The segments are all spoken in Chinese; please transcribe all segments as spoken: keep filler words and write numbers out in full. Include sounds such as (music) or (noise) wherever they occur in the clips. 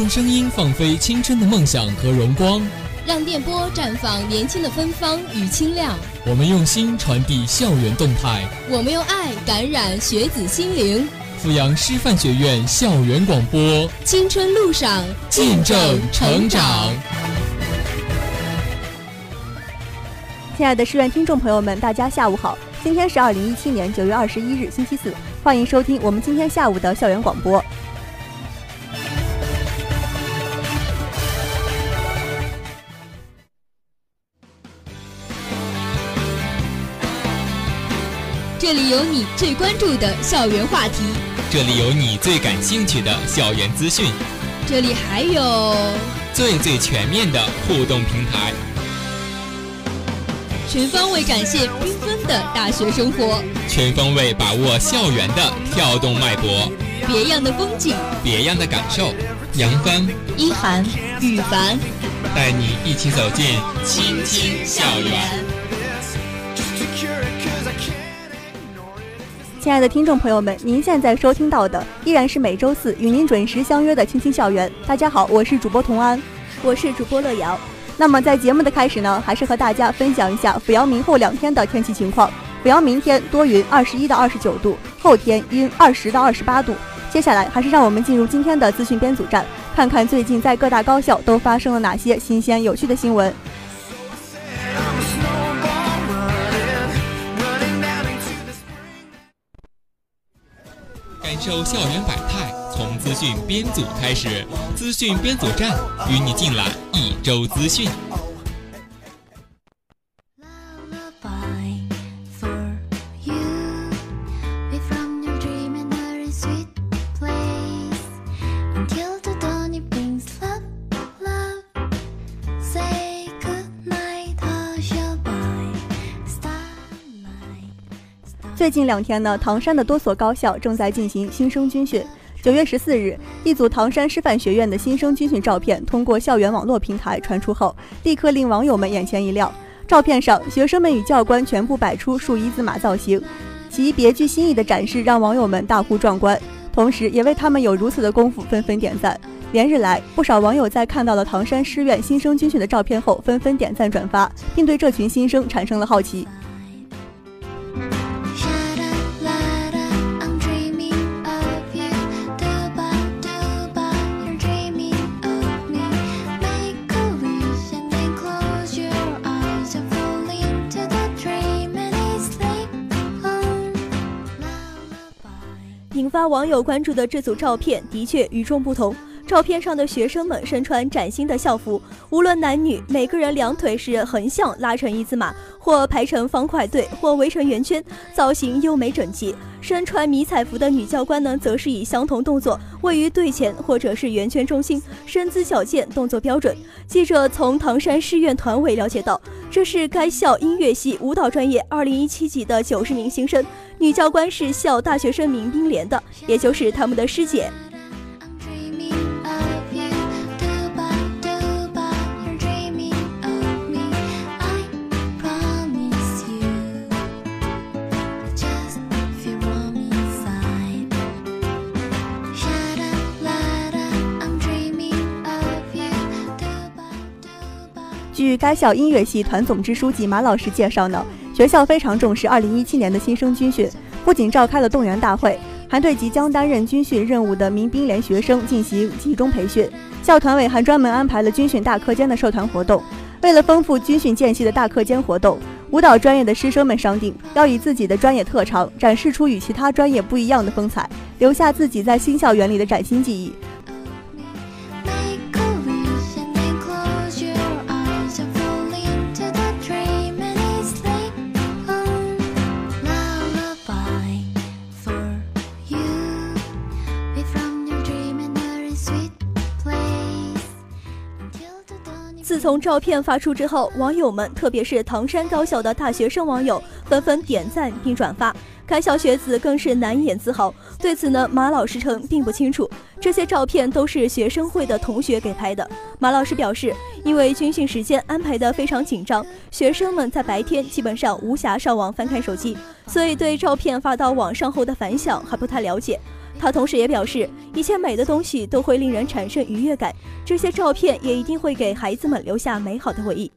用声音放飞青春的梦想和荣光，让电波绽放年轻的芬芳与清亮。我们用心传递校园动态，我们用爱感染学子心灵。阜阳师范学院校园广播，青春路上见证成长。亲爱的师院听众朋友们，大家下午好！今天是二零一七年九月二十一日，星期四，欢迎收听我们今天下午的校园广播。这里有你最关注的校园话题，这里有你最感兴趣的校园资讯，这里还有最最全面的互动平台，全方位感谢缤纷的大学生活，全方位把握校园的跳动脉搏，别样的风景，别样的感受。杨帆、一涵、雨凡带你一起走进倾听校园。亲爱的听众朋友们，您现在收听到的依然是每周四与您准时相约的倾听校园。大家好，我是主播童安，我是主播乐瑶。那么在节目的开始呢，还是和大家分享一下阜阳明后两天的天气情况。阜阳明天多云，二十一到二十九度；后天阴，二十到二十八度。接下来还是让我们进入今天的资讯编组站，看看最近在各大高校都发生了哪些新鲜有趣的新闻。感受校园百态，从资讯编组开始。资讯编组站与你尽览一周资讯。最近两天呢，唐山的多所高校正在进行新生军训。九月十四日，一组唐山师范学院的新生军训照片通过校园网络平台传出后，立刻令网友们眼前一亮。照片上，学生们与教官全部摆出竖一字马造型，其别具新意的展示让网友们大呼壮观，同时也为他们有如此的功夫纷纷点赞。连日来，不少网友在看到了唐山师院新生军训的照片后，纷纷点赞转发，并对这群新生产生了好奇。引发网友关注的这组照片的确与众不同，照片上的学生们身穿崭新的校服，无论男女，每个人两腿是横向拉成一字马，或排成方块队，或围成圆圈，造型优美整齐。身穿迷彩服的女教官呢，则是以相同动作位于队前或者是圆圈中心，身姿矫健，动作标准。记者从唐山师院团委了解到，这是该校音乐系舞蹈专业二零一七级的九十名新生，女教官是校大学生民兵连的，也就是他们的师姐。据该校音乐系团总支书记马老师介绍呢，学校非常重视二零一七年的新生军训，不仅召开了动员大会，还对即将担任军训任务的民兵连学生进行集中培训。校团委还专门安排了军训大课间的社团活动。为了丰富军训间隙的大课间活动，舞蹈专业的师生们商定，要以自己的专业特长展示出与其他专业不一样的风采，留下自己在新校园里的崭新记忆。自从照片发出之后，网友们，特别是唐山高校的大学生网友纷纷点赞并转发，该校学子更是难掩自豪。对此呢，马老师称并不清楚，这些照片都是学生会的同学给拍的。马老师表示，因为军训时间安排得非常紧张，学生们在白天基本上无暇上网翻看手机，所以对照片发到网上后的反响还不太了解。他同时也表示，一切美的东西都会令人产生愉悦感，这些照片也一定会给孩子们留下美好的回忆。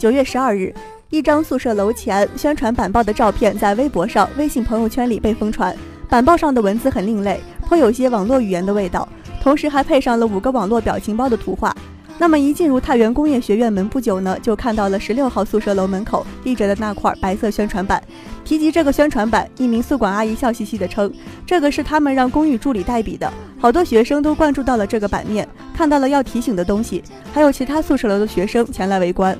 九月十二日，一张宿舍楼前宣传板报的照片在微博上、微信朋友圈里被疯传。板报上的文字很另类，颇有些网络语言的味道，同时还配上了五个网络表情包的图画。那么一进入太原工业学院门不久呢，就看到了十六号宿舍楼门口立着的那块白色宣传板。提及这个宣传板，一名宿管阿姨笑嘻嘻地称，这个是他们让公寓助理代笔的。好多学生都关注到了这个版面，看到了要提醒的东西，还有其他宿舍楼的学生前来围观。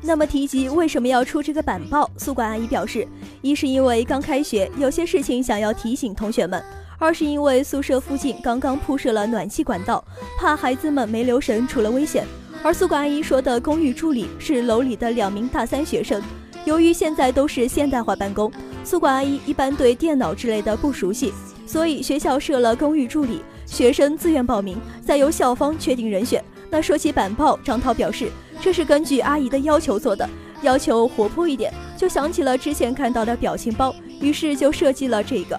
那么提及为什么要出这个板报，宿管阿姨表示，一是因为刚开学，有些事情想要提醒同学们；二是因为宿舍附近刚刚铺设了暖气管道，怕孩子们没留神出了危险。而宿管阿姨说的公寓助理是楼里的两名大三学生，由于现在都是现代化办公，宿管阿姨一般对电脑之类的不熟悉，所以学校设了公寓助理，学生自愿报名，再由校方确定人选。那说起板报，张涛表示，这是根据阿姨的要求做的，要求活泼一点，就想起了之前看到的表情包，于是就设计了这个。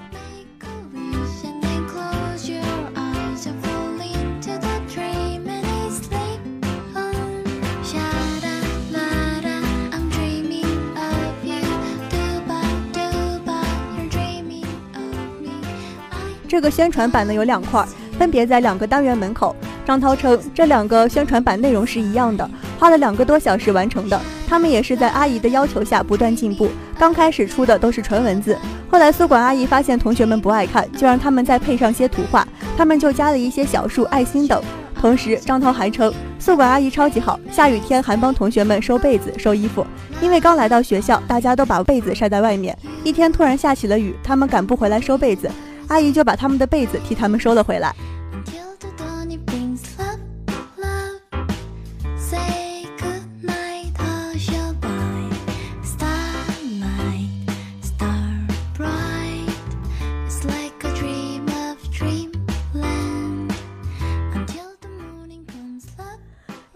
这个宣传板呢有两块，分别在两个单元门口。张涛称，这两个宣传板内容是一样的，花了两个多小时完成的。他们也是在阿姨的要求下不断进步，刚开始出的都是纯文字，后来宿管阿姨发现同学们不爱看，就让他们再配上些图画，他们就加了一些小数、爱心等。同时张涛还称，宿管阿姨超级好，下雨天还帮同学们收被子、收衣服，因为刚来到学校，大家都把被子晒在外面，一天突然下起了雨，他们赶不回来收被子，阿姨就把他们的被子替他们收了回来。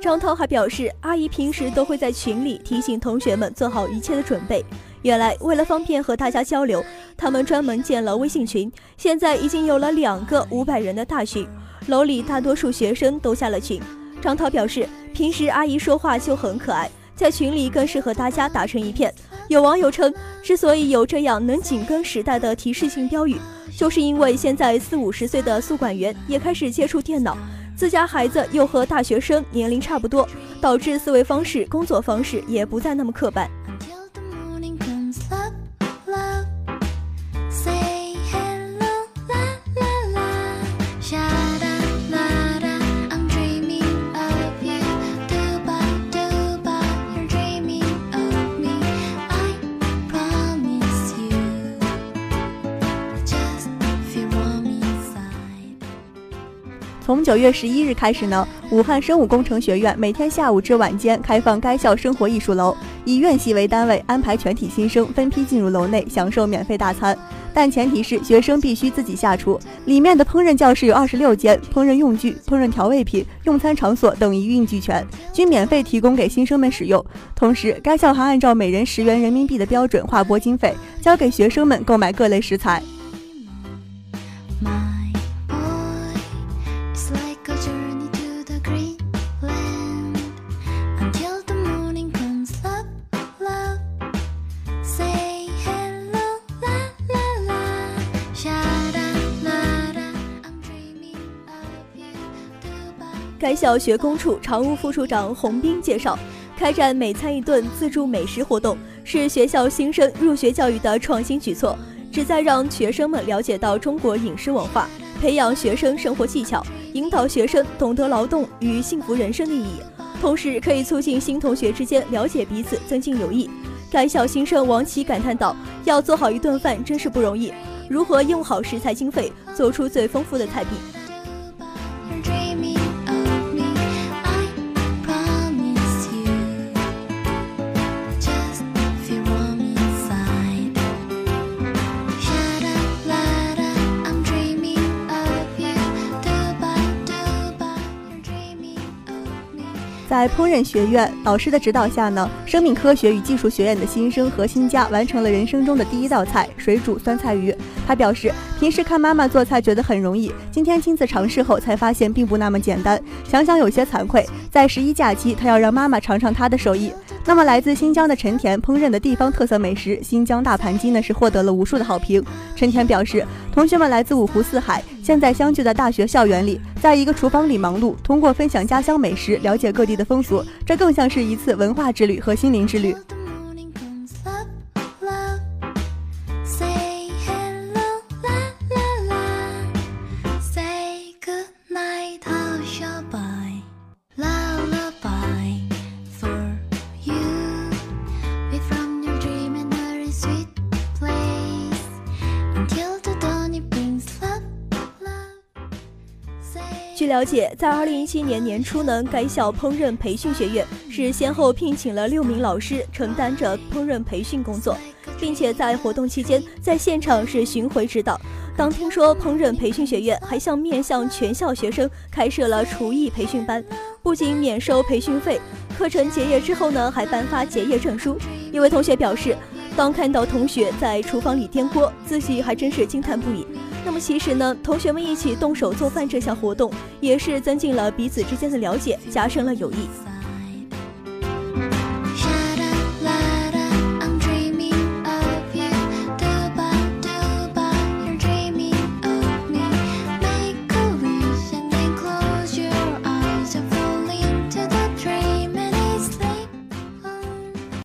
张涛还表示，阿姨平时都会在群里提醒同学们做好一切的准备。原来为了方便和大家交流，他们专门建了微信群，现在已经有了两个五百人的大群，楼里大多数学生都下了群。张涛表示，平时阿姨说话就很可爱，在群里更是和大家打成一片。有网友称，之所以有这样能紧跟时代的提示性标语，就是因为现在四五十岁的宿管员也开始接触电脑，自家孩子又和大学生年龄差不多，导致思维方式、工作方式也不再那么刻板。从九月十一日开始呢，武汉生物工程学院每天下午至晚间开放该校生活艺术楼，以院系为单位安排全体新生分批进入楼内享受免费大餐，但前提是学生必须自己下厨。里面的烹饪教室有二十六间，烹饪用具、烹饪调味品、用餐场所等一应俱全，均免费提供给新生们使用。同时，该校还按照每人十元人民币的标准划拨经费，交给学生们购买各类食材。该校学工处常务副处长洪斌介绍，开展每餐一顿自助美食活动是学校新生入学教育的创新举措，旨在让学生们了解到中国饮食文化，培养学生生活技巧，引导学生懂得劳动与幸福人生的意义。同时可以促进新同学之间了解彼此，增进友谊。该校新生王琦感叹道：“要做好一顿饭真是不容易，如何用好食材经费，做出最丰富的菜品？” (noise) 在烹饪学院导师的指导下呢，生命科学与技术学院的新生何新佳完成了人生中的第一道菜——水煮酸菜鱼。他表示，平时看妈妈做菜觉得很容易，今天亲自尝试后才发现并不那么简单，想想有些惭愧。在十一假期，他要让妈妈尝尝他的手艺。那么，来自新疆的陈田烹饪的地方特色美食新疆大盘鸡呢，是获得了无数的好评。陈田表示，同学们来自五湖四海，现在相聚在大学校园里，在一个厨房里忙碌，通过分享家乡美食，了解各地的风俗，这更像是一次文化之旅和心灵之旅。据了解，在二零一七年年初呢，该校烹饪培训学院是先后聘请了六名老师，承担着烹饪培训工作，并且在活动期间在现场是巡回指导。当听说烹饪培训学院还向面向全校学生开设了厨艺培训班，不仅免收培训费，课程结业之后呢，还颁发结业证书。一位同学表示，当看到同学在厨房里颠锅，自己还真是惊叹不已。那么其实呢，同学们一起动手做饭这项活动，也是增进了彼此之间的了解，加深了友谊。